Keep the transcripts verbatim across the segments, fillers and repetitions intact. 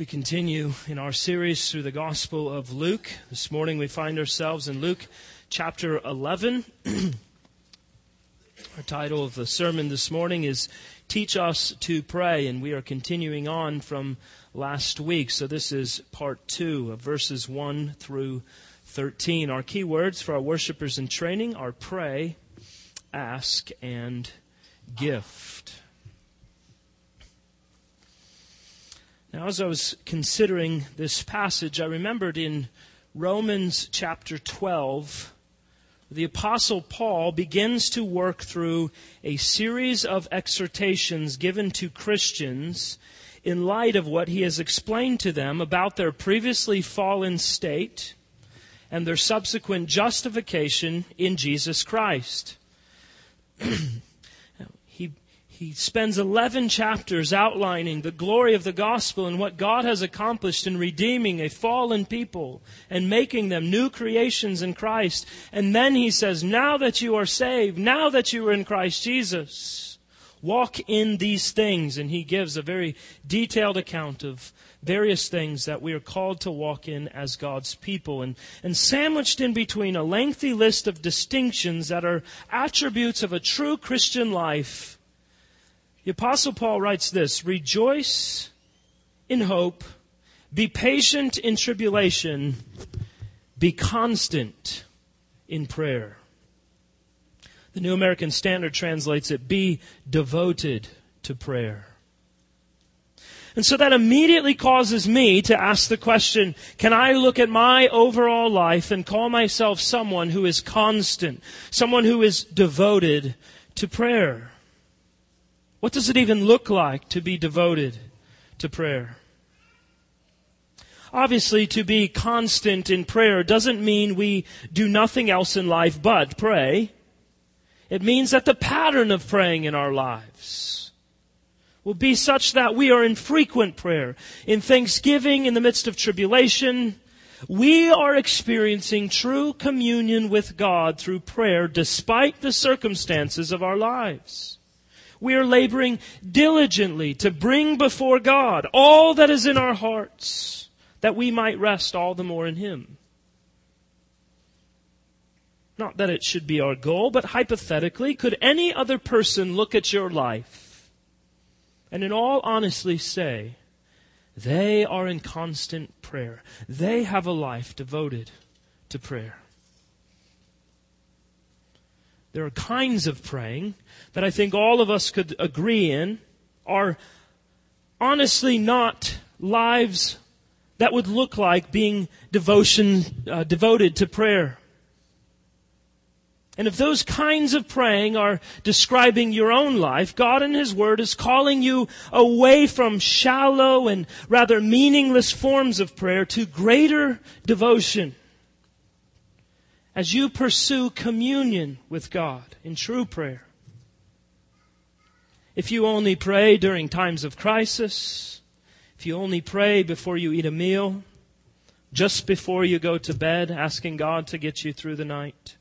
We continue in our series through the Gospel of Luke. This morning we find ourselves in Luke chapter eleven. Our title of the sermon this morning is Teach Us to Pray, and we are continuing on from last week. So this is part two of verses one through thirteen. Our key words for our worshipers in training are pray, ask, and gift. Now, as I was considering this passage, I remembered in Romans chapter twelve, the Apostle Paul begins to work through a series of exhortations given to Christians in light of what he has explained to them about their previously fallen state and their subsequent justification in Jesus Christ. He spends eleven chapters outlining the glory of the gospel and what God has accomplished in redeeming a fallen people and making them new creations in Christ. And then he says, now that you are saved, now that you are in Christ Jesus, walk in these things. And he gives a very detailed account of various things that we are called to walk in as God's people. And, and sandwiched in between a lengthy list of distinctions that are attributes of a true Christian life, the Apostle Paul writes this: rejoice in hope, be patient in tribulation, be constant in prayer. The New American Standard translates it, be devoted to prayer. And so that immediately causes me to ask the question, can I look at my overall life and call myself someone who is constant, someone who is devoted to prayer? What does it even look like to be devoted to prayer? Obviously, to be constant in prayer doesn't mean we do nothing else in life but pray. It means that the pattern of praying in our lives will be such that we are in frequent prayer, in thanksgiving, in the midst of tribulation. We are experiencing true communion with God through prayer despite the circumstances of our lives. We are laboring diligently to bring before God all that is in our hearts, that we might rest all the more in Him. Not that it should be our goal, but hypothetically, could any other person look at your life and in all honesty say, they are in constant prayer. They have a life devoted to prayer. There are kinds of praying that I think all of us could agree in are honestly not lives that would look like being devotion uh, devoted to prayer. And if those kinds of praying are describing your own life, God in His Word is calling you away from shallow and rather meaningless forms of prayer to greater devotion, as you pursue communion with God in true prayer. If you only pray during times of crisis, if you only pray before you eat a meal, just before you go to bed, asking God to get you through the night,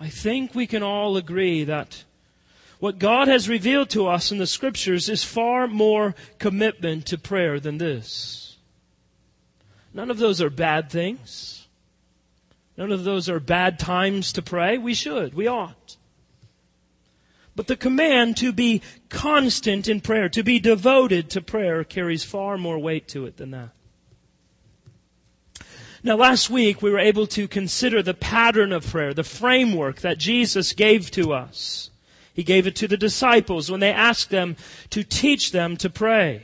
I think we can all agree that what God has revealed to us in the Scriptures is far more commitment to prayer than this. None of those are bad things. None of those are bad times to pray. We should. We ought. But the command to be constant in prayer, to be devoted to prayer, carries far more weight to it than that. Now, last week we were able to consider the pattern of prayer, the framework that Jesus gave to us. He gave it to the disciples when they asked them to teach them to pray.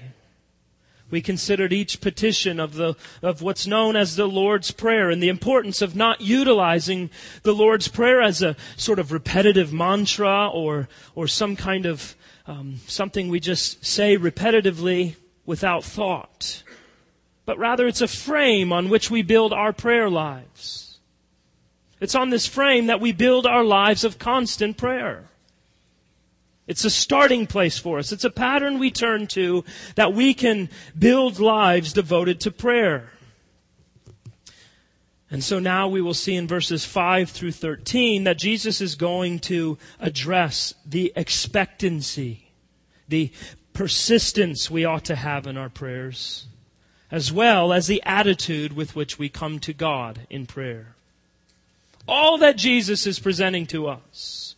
We considered each petition of the of what's known as the Lord's Prayer and the importance of not utilizing the Lord's Prayer as a sort of repetitive mantra or or some kind of um, something we just say repetitively without thought, but rather it's a frame on which we build our prayer lives. It's on this frame that we build our lives of constant prayer. It's a starting place for us. It's a pattern we turn to that we can build lives devoted to prayer. And so now we will see in verses five through thirteen that Jesus is going to address the expectancy, the persistence we ought to have in our prayers, as well as the attitude with which we come to God in prayer. All that Jesus is presenting to us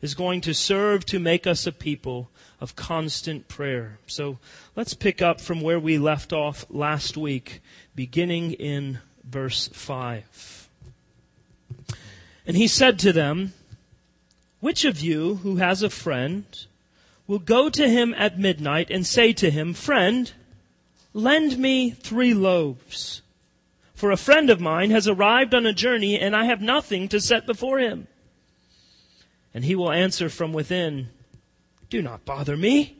is going to serve to make us a people of constant prayer. So let's pick up from where we left off last week, beginning in verse five. And he said to them, "Which of you who has a friend will go to him at midnight and say to him, 'Friend, lend me three loaves, for a friend of mine has arrived on a journey and I have nothing to set before him.' And he will answer from within, 'Do not bother me.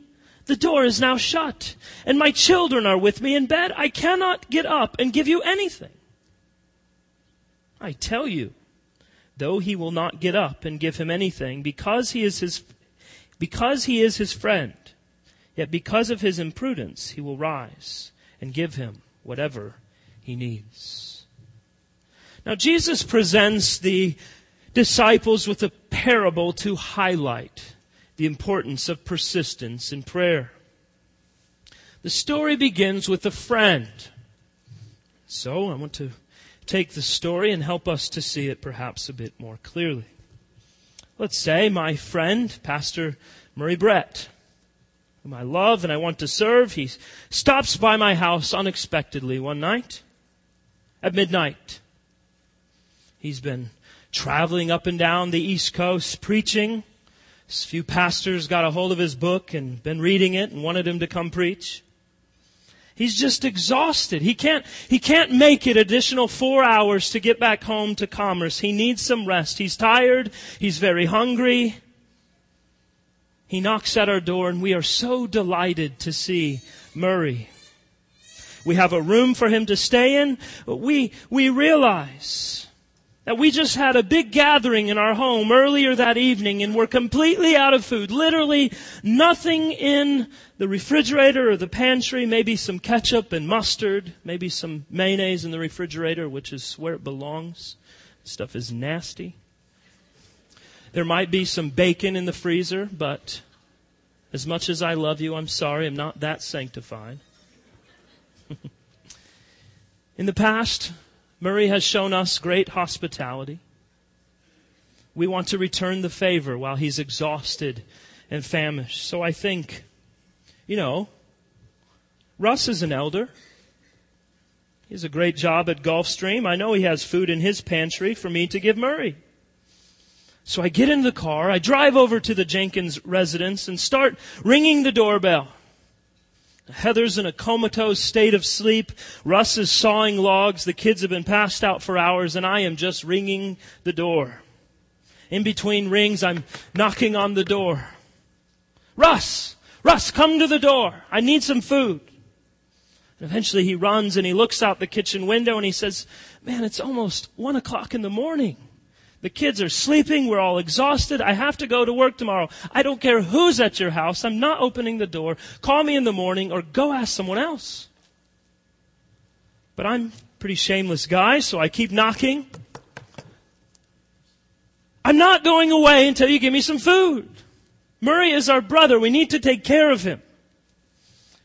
The door is now shut, and my children are with me in bed. I cannot get up and give you anything.' I tell you, though he will not get up and give him anything, because he is his because he is his friend, yet because of his imprudence he will rise and give him whatever he needs." Now Jesus presents the disciples with a parable to highlight the importance of persistence in prayer. The story begins with a friend. So I want to take the story and help us to see it perhaps a bit more clearly. Let's say my friend, Pastor Murray Brett, whom I love and I want to serve, he stops by my house unexpectedly one night at midnight. He's been traveling up and down the East Coast preaching. A few pastors got a hold of his book and been reading it and wanted him to come preach. He's just exhausted. He can't, he can't make it additional four hours to get back home to Commerce. He needs some rest. He's tired. He's very hungry. He knocks at our door, and we are so delighted to see Murray. We have a room for him to stay in. We, we realize that we just had a big gathering in our home earlier that evening and we're completely out of food. Literally nothing in the refrigerator or the pantry, maybe some ketchup and mustard, maybe some mayonnaise in the refrigerator, which is where it belongs. Stuff is nasty. There might be some bacon in the freezer, but as much as I love you, I'm sorry, I'm not that sanctified. In the past, Murray has shown us great hospitality. We want to return the favor while he's exhausted and famished. So I think, you know, Russ is an elder. He has a great job at Gulfstream. I know he has food in his pantry for me to give Murray. So I get in the car, I drive over to the Jenkins residence and start ringing the doorbell. Heather's in a comatose state of sleep. Russ is sawing logs. The kids have been passed out for hours, and I am just ringing the door. In between rings, I'm knocking on the door. "Russ! Russ, come to the door. I need some food." And eventually he runs and he looks out the kitchen window and he says, "Man, it's almost one o'clock in the morning. The kids are sleeping. We're all exhausted. I have to go to work tomorrow. I don't care who's at your house. I'm not opening the door. Call me in the morning or go ask someone else." But I'm a pretty shameless guy, so I keep knocking. "I'm not going away until you give me some food. Murray is our brother. We need to take care of him."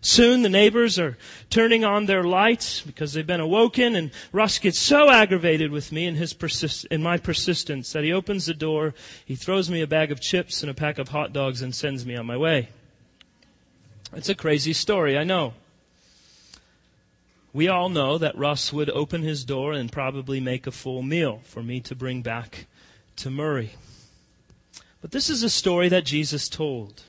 Soon the neighbors are turning on their lights because they've been awoken, and Russ gets so aggravated with me and his persist- in my persistence that he opens the door, he throws me a bag of chips and a pack of hot dogs and sends me on my way. It's a crazy story, I know. We all know that Russ would open his door and probably make a full meal for me to bring back to Murray. But this is a story that Jesus told.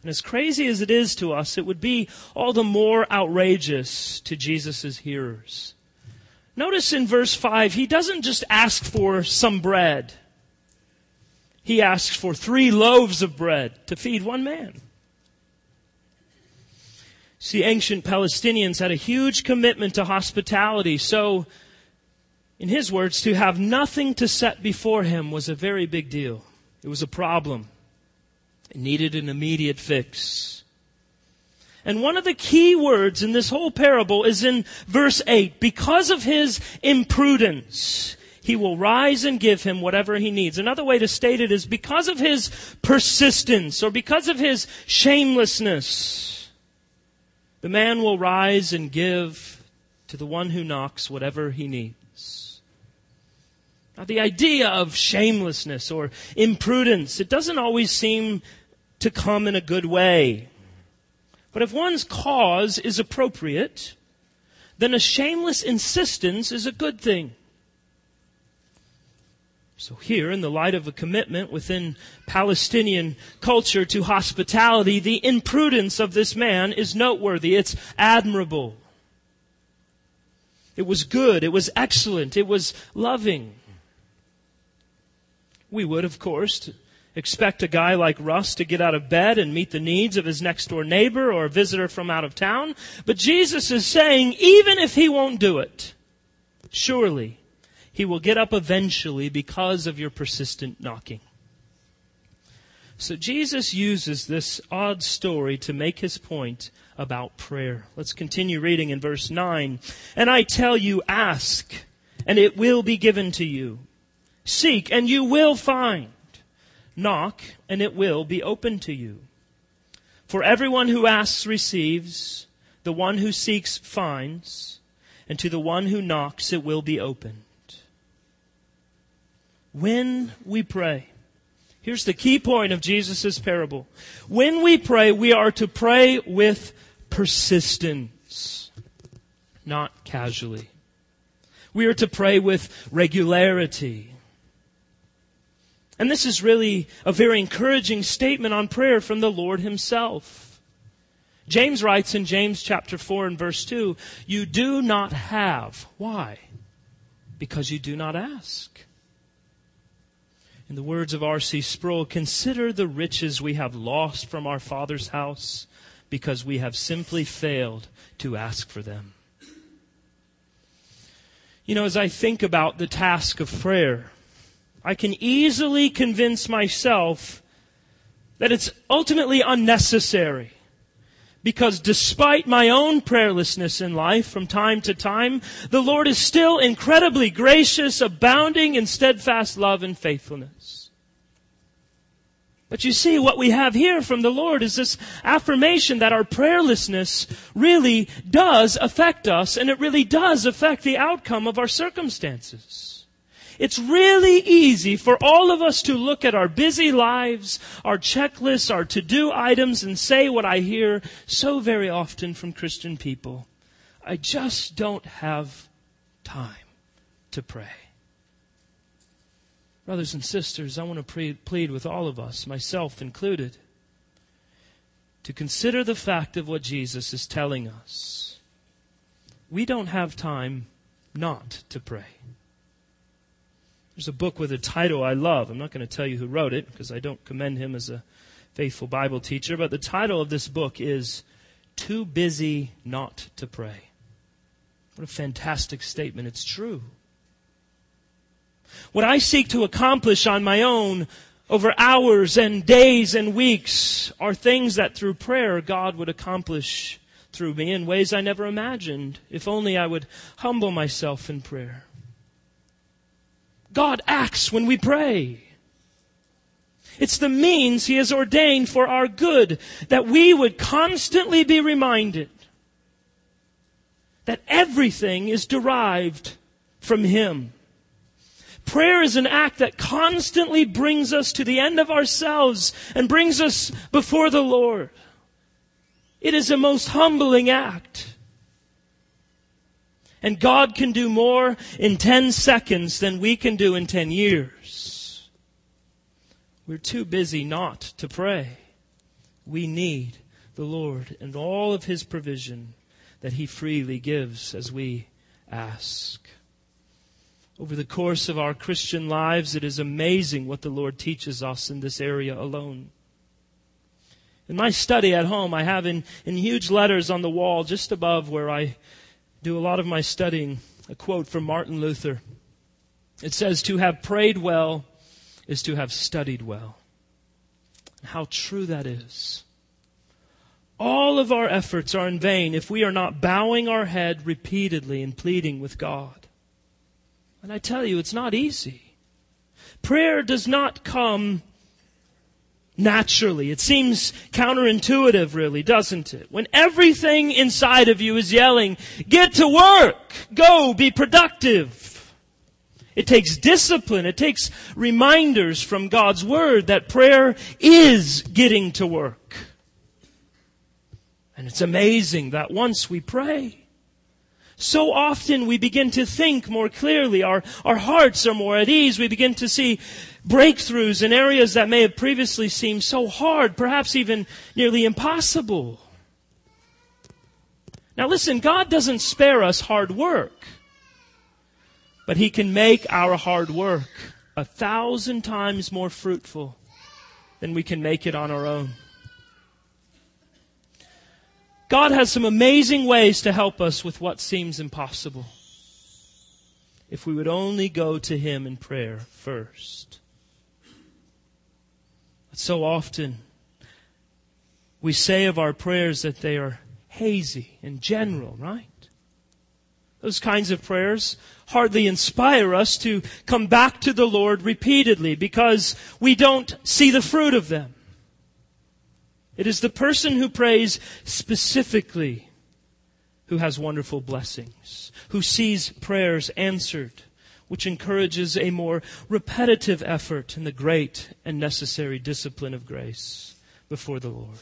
And as crazy as it is to us, it would be all the more outrageous to Jesus' hearers. Notice in verse five, he doesn't just ask for some bread. He asks for three loaves of bread to feed one man. See, ancient Palestinians had a huge commitment to hospitality. So, in his words, to have nothing to set before him was a very big deal. It was a problem. It needed an immediate fix. And one of the key words in this whole parable is in verse eight. Because of his imprudence, He will rise and give him whatever he needs. Another way to state it is because of his persistence or because of his shamelessness, the man will rise and give to the one who knocks whatever he needs. Now, the idea of shamelessness or imprudence, it doesn't always seem to come in a good way. But if one's cause is appropriate, then a shameless insistence is a good thing. So here, in the light of a commitment within Palestinian culture to hospitality, the imprudence of this man is noteworthy. It's admirable. It was good. It was excellent. It was loving. We would, of course, expect a guy like Russ to get out of bed and meet the needs of his next-door neighbor or a visitor from out of town. But Jesus is saying, even if he won't do it, surely he will get up eventually because of your persistent knocking. So Jesus uses this odd story to make his point about prayer. Let's continue reading in verse nine. "And I tell you, ask, and it will be given to you. Seek, and you will find. Knock, and it will be opened to you. For everyone who asks receives, the one who seeks finds, and to the one who knocks it will be opened." When we pray, here's the key point of Jesus' parable. When we pray, we are to pray with persistence, not casually. We are to pray with regularity. And this is really a very encouraging statement on prayer from the Lord himself. James writes in James chapter four and verse two, "You do not have." Why? Because you do not ask. In the words of R C Sproul, "Consider the riches we have lost from our Father's house because we have simply failed to ask for them." You know, as I think about the task of prayer, I can easily convince myself that it's ultimately unnecessary, because despite my own prayerlessness in life from time to time, the Lord is still incredibly gracious, abounding in steadfast love and faithfulness. But you see, what we have here from the Lord is this affirmation that our prayerlessness really does affect us, and it really does affect the outcome of our circumstances. It's really easy for all of us to look at our busy lives, our checklists, our to-do items, and say what I hear so very often from Christian people: "I just don't have time to pray." Brothers and sisters, I want to plead with all of us, myself included, to consider the fact of what Jesus is telling us. We don't have time not to pray. There's a book with a title I love. I'm not going to tell you who wrote it because I don't commend him as a faithful Bible teacher. But the title of this book is "Too Busy Not to Pray." What a fantastic statement. It's true. What I seek to accomplish on my own over hours and days and weeks are things that through prayer God would accomplish through me in ways I never imagined, if only I would humble myself in prayer. God acts when we pray. It's the means He has ordained for our good, that we would constantly be reminded that everything is derived from Him. Prayer is an act that constantly brings us to the end of ourselves and brings us before the Lord. It is a most humbling act. And God can do more in ten seconds than we can do in ten years. We're too busy not to pray. We need the Lord and all of His provision that He freely gives as we ask. Over the course of our Christian lives, it is amazing what the Lord teaches us in this area alone. In my study at home, I have in, in huge letters on the wall just above where I do a lot of my studying, a quote from Martin Luther. It says, "To have prayed well is to have studied well." And how true that is. All of our efforts are in vain if we are not bowing our head repeatedly and pleading with God. And I tell you, it's not easy. Prayer does not come naturally. It seems counterintuitive, really, doesn't it? When everything inside of you is yelling, get to work, go, be productive. It takes discipline. It takes reminders from God's Word that prayer is getting to work. And it's amazing that once we pray, so often we begin to think more clearly. Our, our hearts are more at ease. We begin to see breakthroughs in areas that may have previously seemed so hard, perhaps even nearly impossible. Now listen, God doesn't spare us hard work, but He can make our hard work a thousand times more fruitful than we can make it on our own. God has some amazing ways to help us with what seems impossible, if we would only go to Him in prayer first. But so often, we say of our prayers that they are hazy and general, right? Those kinds of prayers hardly inspire us to come back to the Lord repeatedly because we don't see the fruit of them. It is the person who prays specifically who has wonderful blessings, who sees prayers answered, which encourages a more repetitive effort in the great and necessary discipline of grace before the Lord.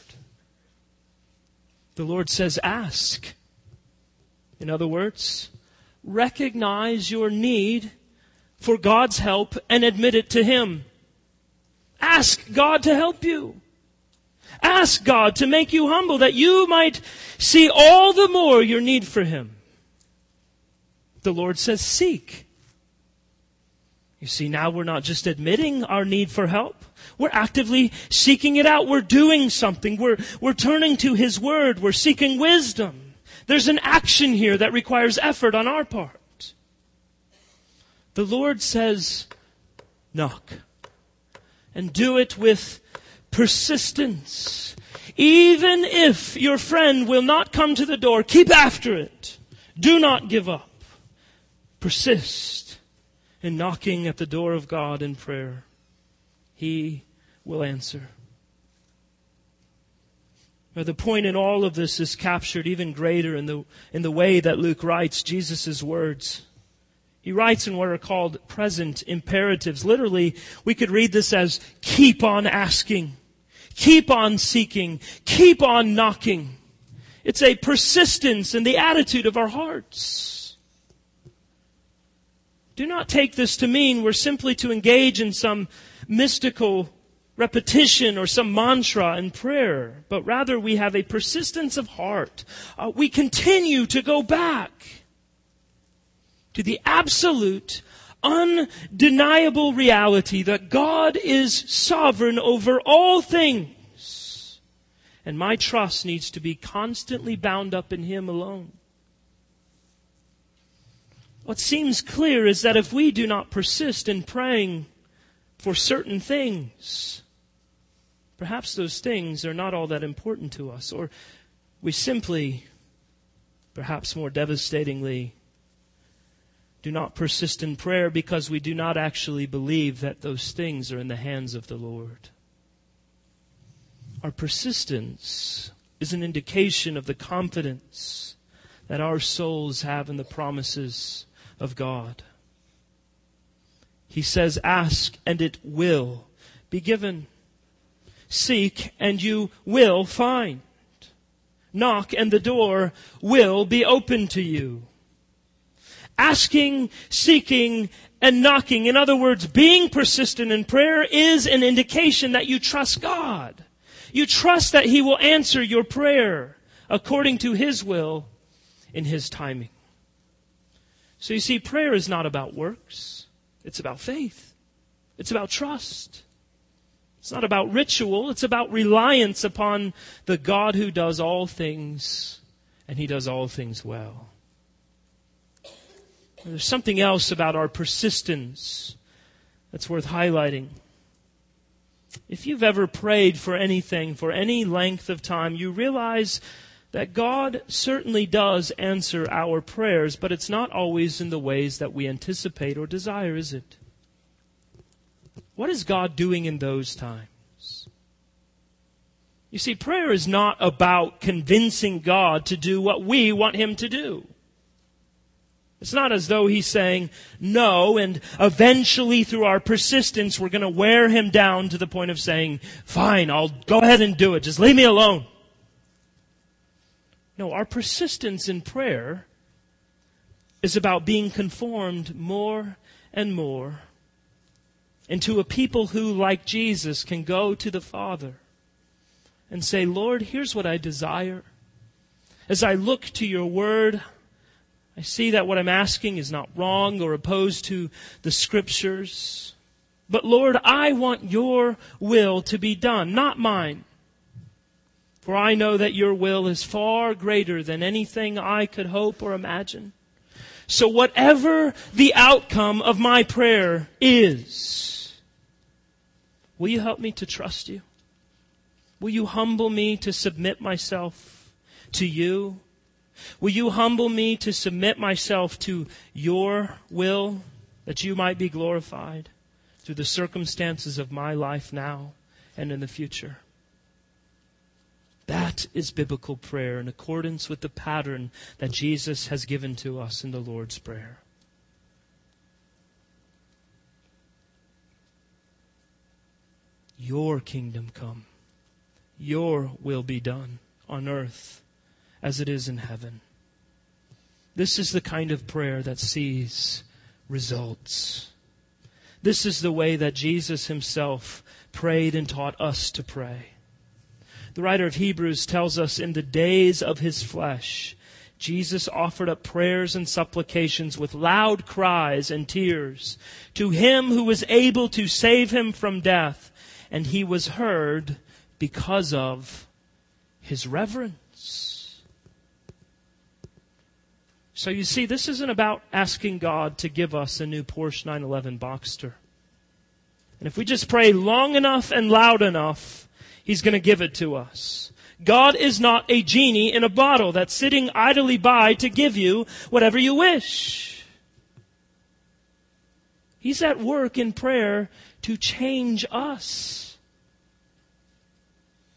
The Lord says, ask. In other words, recognize your need for God's help and admit it to Him. Ask God to help you. Ask God to make you humble, that you might see all the more your need for Him. The Lord says, seek. You see, now we're not just admitting our need for help. We're actively seeking it out. We're doing something. We're, we're turning to His Word. We're seeking wisdom. There's an action here that requires effort on our part. The Lord says, knock. And do it with persistence. Even if your friend will not come to the door, keep after it. Do not give up. Persist in knocking at the door of God in prayer. He will answer. Now, the point in all of this is captured even greater in the, in the way that Luke writes Jesus' words. He writes in what are called present imperatives. Literally, we could read this as keep on asking. Keep on seeking. Keep on knocking. It's a persistence in the attitude of our hearts. Do not take this to mean we're simply to engage in some mystical repetition or some mantra in prayer, but rather we have a persistence of heart. Uh, we continue to go back to the absolute, undeniable reality that God is sovereign over all things. And my trust needs to be constantly bound up in Him alone. What seems clear is that if we do not persist in praying for certain things, perhaps those things are not all that important to us, or we simply, perhaps more devastatingly, do not persist in prayer because we do not actually believe that those things are in the hands of the Lord. Our persistence is an indication of the confidence that our souls have in the promises of God. He says, ask and it will be given. Seek and you will find. Knock and the door will be opened to you. Asking, seeking, and knocking. In other words, being persistent in prayer is an indication that you trust God. You trust that He will answer your prayer according to His will in His timing. So you see, prayer is not about works. It's about faith. It's about trust. It's not about ritual. It's about reliance upon the God who does all things, and He does all things well. There's something else about our persistence that's worth highlighting. If you've ever prayed for anything for any length of time, you realize that God certainly does answer our prayers, but it's not always in the ways that we anticipate or desire, is it? What is God doing in those times? You see, prayer is not about convincing God to do what we want Him to do. It's not as though He's saying no, and eventually through our persistence we're going to wear Him down to the point of saying, fine, I'll go ahead and do it. Just leave me alone. No, our persistence in prayer is about being conformed more and more into a people who, like Jesus, can go to the Father and say, Lord, here's what I desire. As I look to your Word, I see that what I'm asking is not wrong or opposed to the Scriptures. But Lord, I want your will to be done, not mine. For I know that your will is far greater than anything I could hope or imagine. So whatever the outcome of my prayer is, will you help me to trust you? Will you humble me to submit myself to you? Will you humble me to submit myself to your will, that you might be glorified through the circumstances of my life now and in the future? That is biblical prayer in accordance with the pattern that Jesus has given to us in the Lord's Prayer. Your kingdom come, your will be done on earth as it is in heaven. This is the kind of prayer that sees results. This is the way that Jesus Himself prayed and taught us to pray. The writer of Hebrews tells us, in the days of His flesh, Jesus offered up prayers and supplications with loud cries and tears to Him who was able to save Him from death, and He was heard because of His reverence. So you see, this isn't about asking God to give us a new Porsche nine eleven Boxster. And if we just pray long enough and loud enough, He's going to give it to us. God is not a genie in a bottle that's sitting idly by to give you whatever you wish. He's at work in prayer to change us.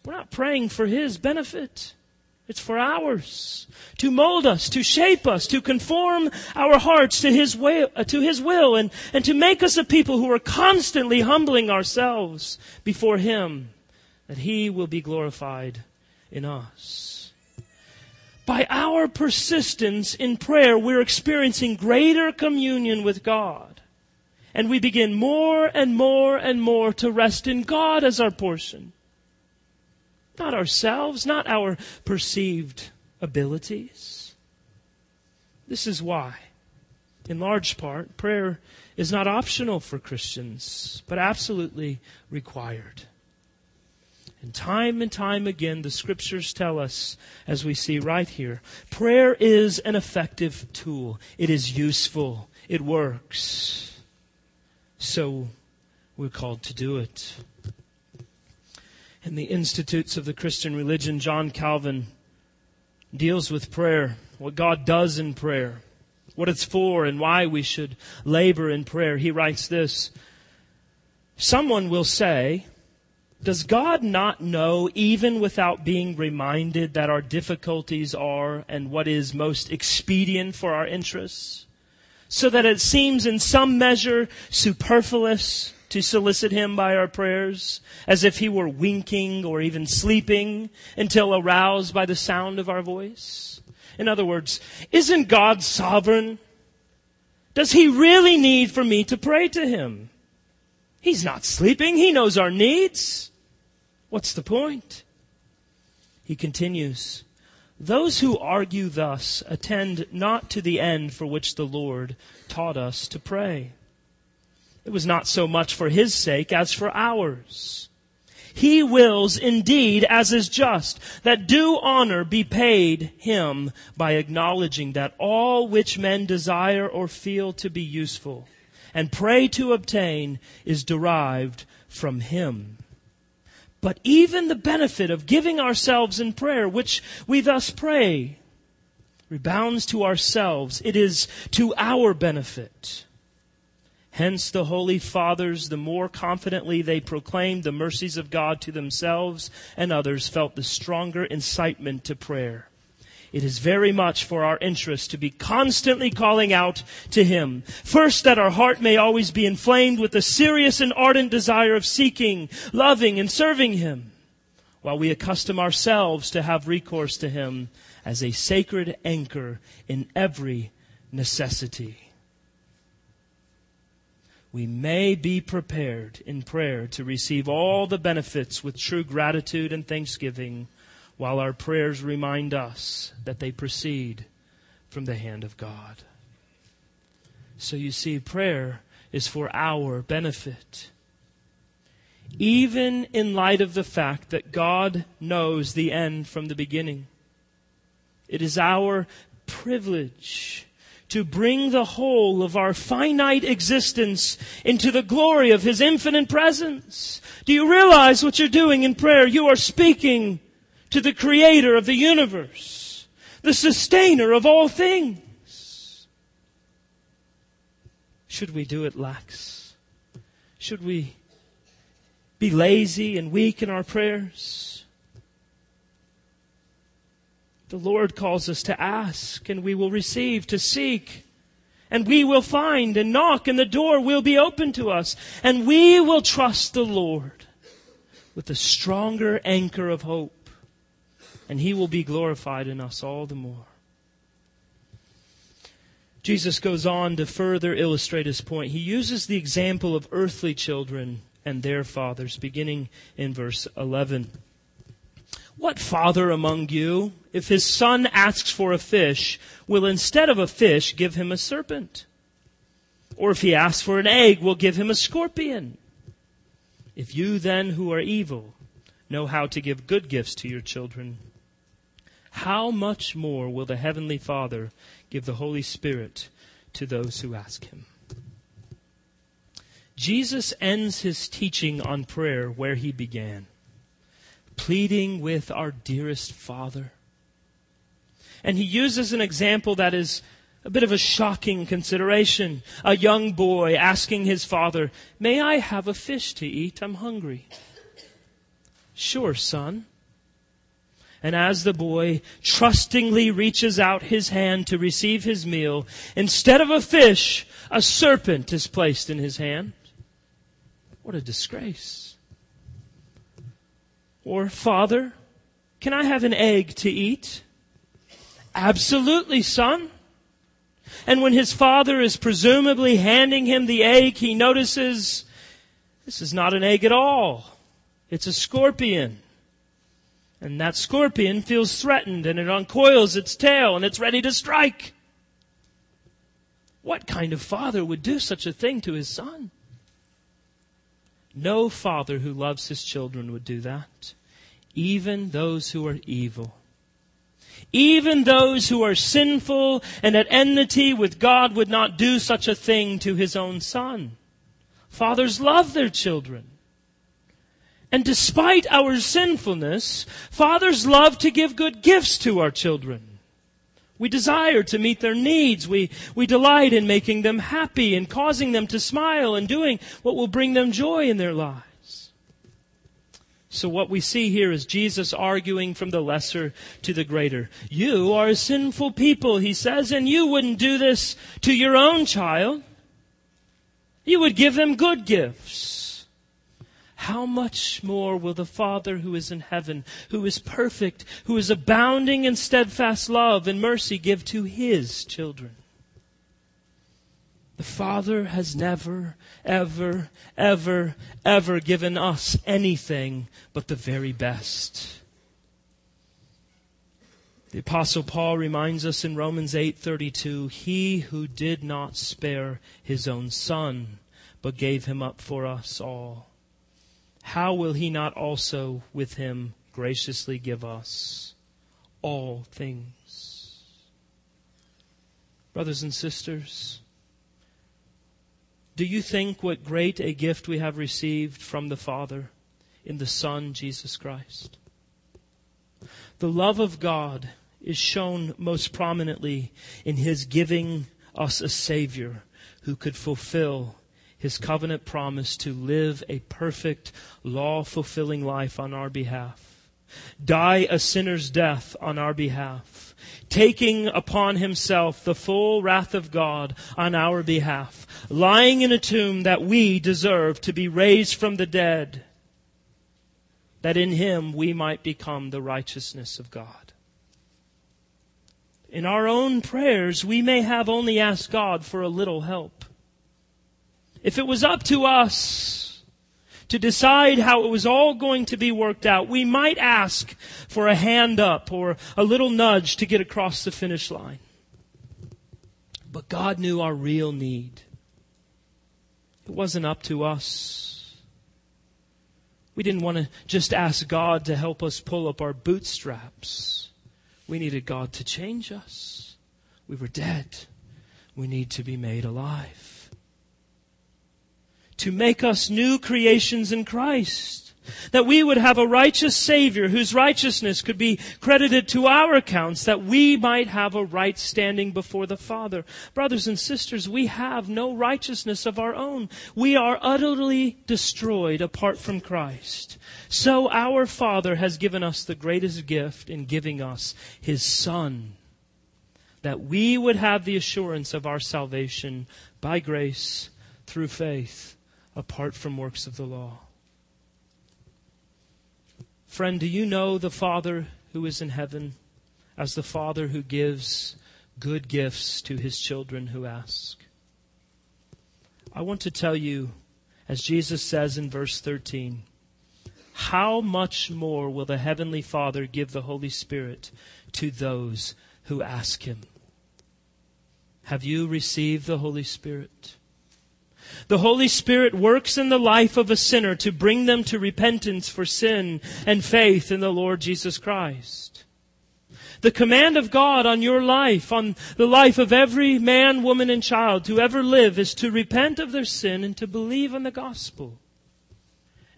We're not praying for His benefit. It's for ours, to mold us, to shape us, to conform our hearts to His will, to His will, and, and to make us a people who are constantly humbling ourselves before Him, that He will be glorified in us. By our persistence in prayer, we're experiencing greater communion with God, and we begin more and more and more to rest in God as our portion. Not ourselves, not our perceived abilities. This is why, in large part, prayer is not optional for Christians, but absolutely required. And time and time again, the Scriptures tell us, as we see right here, prayer is an effective tool. It is useful. It works. So we're called to do it. In the Institutes of the Christian Religion, John Calvin deals with prayer, what God does in prayer, what it's for, and why we should labor in prayer. He writes this: someone will say, does God not know even without being reminded that our difficulties are and what is most expedient for our interests, so that it seems in some measure superfluous to solicit Him by our prayers, as if He were winking or even sleeping until aroused by the sound of our voice? In other words, isn't God sovereign? Does He really need for me to pray to Him? He's not sleeping. He knows our needs. What's the point? He continues, those who argue thus attend not to the end for which the Lord taught us to pray. It was not so much for His sake as for ours. He wills indeed, as is just, that due honor be paid Him by acknowledging that all which men desire or feel to be useful and pray to obtain is derived from Him. but even the benefit of giving ourselves in prayer, which we thus pray, rebounds to ourselves. It is to our benefit. Hence the Holy Fathers, the more confidently they proclaimed the mercies of God to themselves and others, felt the stronger incitement to prayer. It is very much for our interest to be constantly calling out to Him. First, that our heart may always be inflamed with a serious and ardent desire of seeking, loving, and serving Him, while we accustom ourselves to have recourse to Him as a sacred anchor in every necessity. We may be prepared in prayer to receive all the benefits with true gratitude and thanksgiving, while our prayers remind us that they proceed from the hand of God. So you see, prayer is for our benefit. Even in light of the fact that God knows the end from the beginning, it is our privilege to bring the whole of our finite existence into the glory of His infinite presence. Do you realize what you're doing in prayer? You are speaking to the Creator of the universe, the Sustainer of all things. Should we do it lax? Should we be lazy and weak in our prayers? The Lord calls us to ask, and we will receive, to seek, and we will find, and knock, and the door will be open to us. And we will trust the Lord with a stronger anchor of hope, and He will be glorified in us all the more. Jesus goes on to further illustrate His point. He uses the example of earthly children and their fathers, beginning in verse eleven. What father among you, if his son asks for a fish, will instead of a fish give him a serpent? Or if he asks for an egg, will give him a scorpion? If you then, who are evil, know how to give good gifts to your children, how much more will the Heavenly Father give the Holy Spirit to those who ask Him? Jesus ends His teaching on prayer where He began, pleading with our dearest Father. And He uses an example that is a bit of a shocking consideration. A young boy asking his father, "May I have a fish to eat? I'm hungry." "Sure, son." And as the boy trustingly reaches out his hand to receive his meal, instead of a fish, a serpent is placed in his hand. What a disgrace. Or, "Father, can I have an egg to eat?" "Absolutely, son." And when his father is presumably handing him the egg, he notices this is not an egg at all. It's a scorpion. And that scorpion feels threatened, and it uncoils its tail, and it's ready to strike. What kind of father would do such a thing to his son? No father who loves his children would do that. Even those who are evil, even those who are sinful and at enmity with God, would not do such a thing to his own son. Fathers love their children. And despite our sinfulness, fathers love to give good gifts to our children. We desire to meet their needs. We, we delight in making them happy and causing them to smile and doing what will bring them joy in their lives. So what we see here is Jesus arguing from the lesser to the greater. You are a sinful people, He says, and you wouldn't do this to your own child. You would give them good gifts. How much more will the Father who is in heaven, who is perfect, who is abounding in steadfast love and mercy, give to His children? The Father has never, ever, ever, ever given us anything but the very best. The Apostle Paul reminds us in Romans eight thirty-two, "He who did not spare His own Son, but gave Him up for us all, how will He not also with Him graciously give us all things?" Brothers and sisters, do you think what great a gift we have received from the Father in the Son, Jesus Christ. The love of God is shown most prominently in His giving us a Savior who could fulfill His covenant promise to live a perfect, law-fulfilling life on our behalf, die a sinner's death on our behalf, taking upon Himself the full wrath of God on our behalf, lying in a tomb that we deserve, to be raised from the dead, that in Him we might become the righteousness of God. In our own prayers, we may have only asked God for a little help. If it was up to us to decide how it was all going to be worked out, we might ask for a hand up or a little nudge to get across the finish line. But God knew our real need. It wasn't up to us. We didn't want to just ask God to help us pull up our bootstraps. We needed God to change us. We were dead. We need to be made alive. To make us new creations in Christ. That we would have a righteous Savior whose righteousness could be credited to our accounts, that we might have a right standing before the Father. Brothers and sisters, we have no righteousness of our own. We are utterly destroyed apart from Christ. So our Father has given us the greatest gift in giving us His Son, that we would have the assurance of our salvation by grace through faith apart from works of the law. Friend, do you know the Father who is in heaven as the Father who gives good gifts to His children who ask? I want to tell you, as Jesus says in verse thirteen, how much more will the Heavenly Father give the Holy Spirit to those who ask Him? Have you received the Holy Spirit? The Holy Spirit works in the life of a sinner to bring them to repentance for sin and faith in the Lord Jesus Christ. The command of God on your life, on the life of every man, woman, and child to ever live, is to repent of their sin and to believe in the gospel.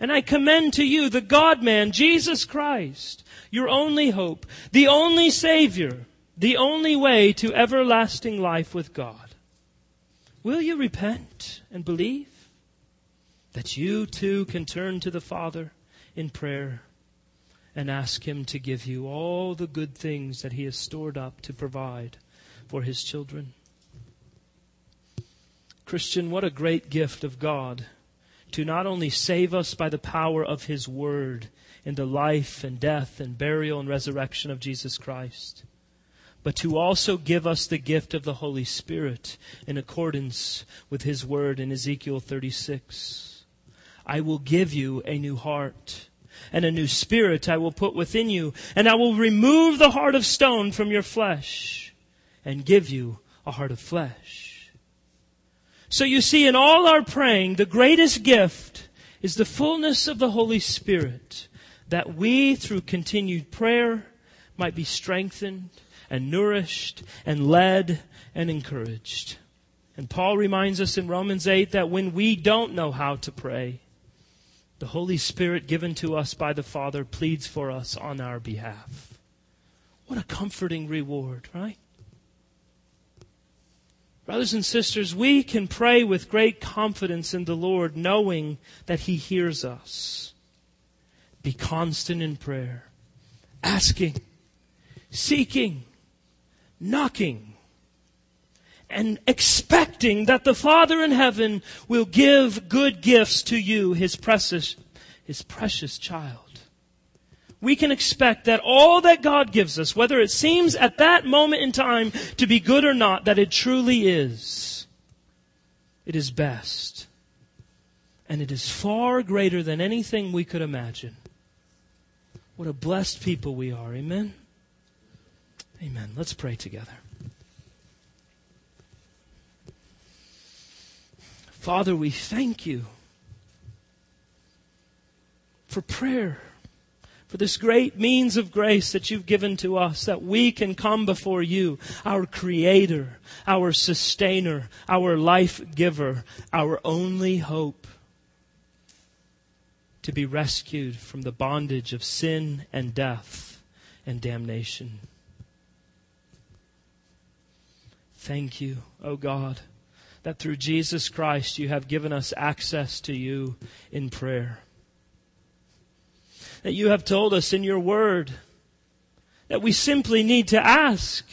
And I commend to you the God-man, Jesus Christ, your only hope, the only Savior, the only way to everlasting life with God. Will you repent and believe that you too can turn to the Father in prayer and ask Him to give you all the good things that He has stored up to provide for His children? Christian, what a great gift of God to not only save us by the power of His Word in the life and death and burial and resurrection of Jesus Christ, but to also give us the gift of the Holy Spirit in accordance with His Word in Ezekiel thirty-six. I will give you a new heart, and a new spirit I will put within you, and I will remove the heart of stone from your flesh, and give you a heart of flesh. So you see, in all our praying, the greatest gift is the fullness of the Holy Spirit, that we, through continued prayer, might be strengthened and nourished, and led, and encouraged. And Paul reminds us in Romans eight that when we don't know how to pray, the Holy Spirit given to us by the Father pleads for us on our behalf. What a comforting reward, right? Brothers and sisters, we can pray with great confidence in the Lord, knowing that He hears us. Be constant in prayer, asking, seeking, knocking, and expecting that the Father in heaven will give good gifts to you, His precious, His precious child. We can expect that all that God gives us, whether it seems at that moment in time to be good or not, that it truly is. It is best. And it is far greater than anything we could imagine. What a blessed people we are. Amen? Amen. Let's pray together. Father, we thank You for prayer, for this great means of grace that You've given to us, that we can come before You, our Creator, our Sustainer, our Life Giver, our only hope. to be rescued from the bondage of sin and death and damnation. Thank you, O God, that through Jesus Christ you have given us access to you in prayer. That you have told us in your word that we simply need to ask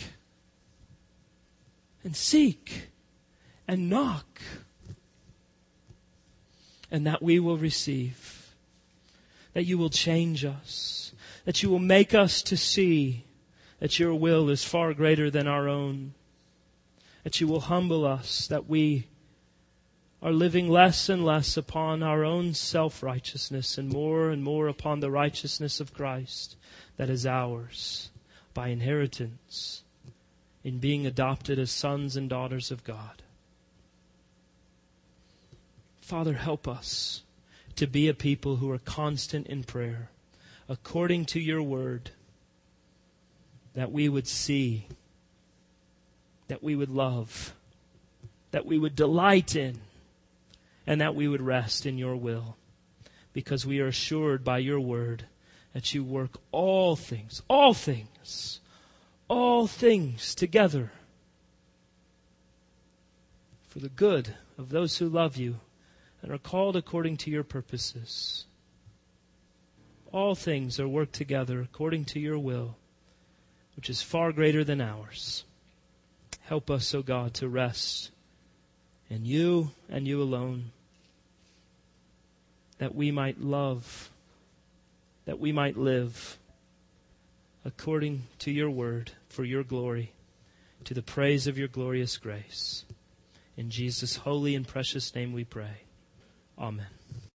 and seek and knock, and that we will receive, that you will change us, that you will make us to see that your will is far greater than our own, that you will humble us, that we are living less and less upon our own self-righteousness and more and more upon the righteousness of Christ that is ours by inheritance in being adopted as sons and daughters of God. Father, help us to be a people who are constant in prayer, according to your word, that we would see, that we would love, that we would delight in, and that we would rest in your will, because we are assured by your word that you work all things, all things, all things together for the good of those who love you and are called according to your purposes. All things are worked together according to your will, which is far greater than ours. Help us, O God, to rest in you and you alone, that we might love, that we might live according to your word for your glory, to the praise of your glorious grace. In Jesus' holy and precious name we pray. Amen.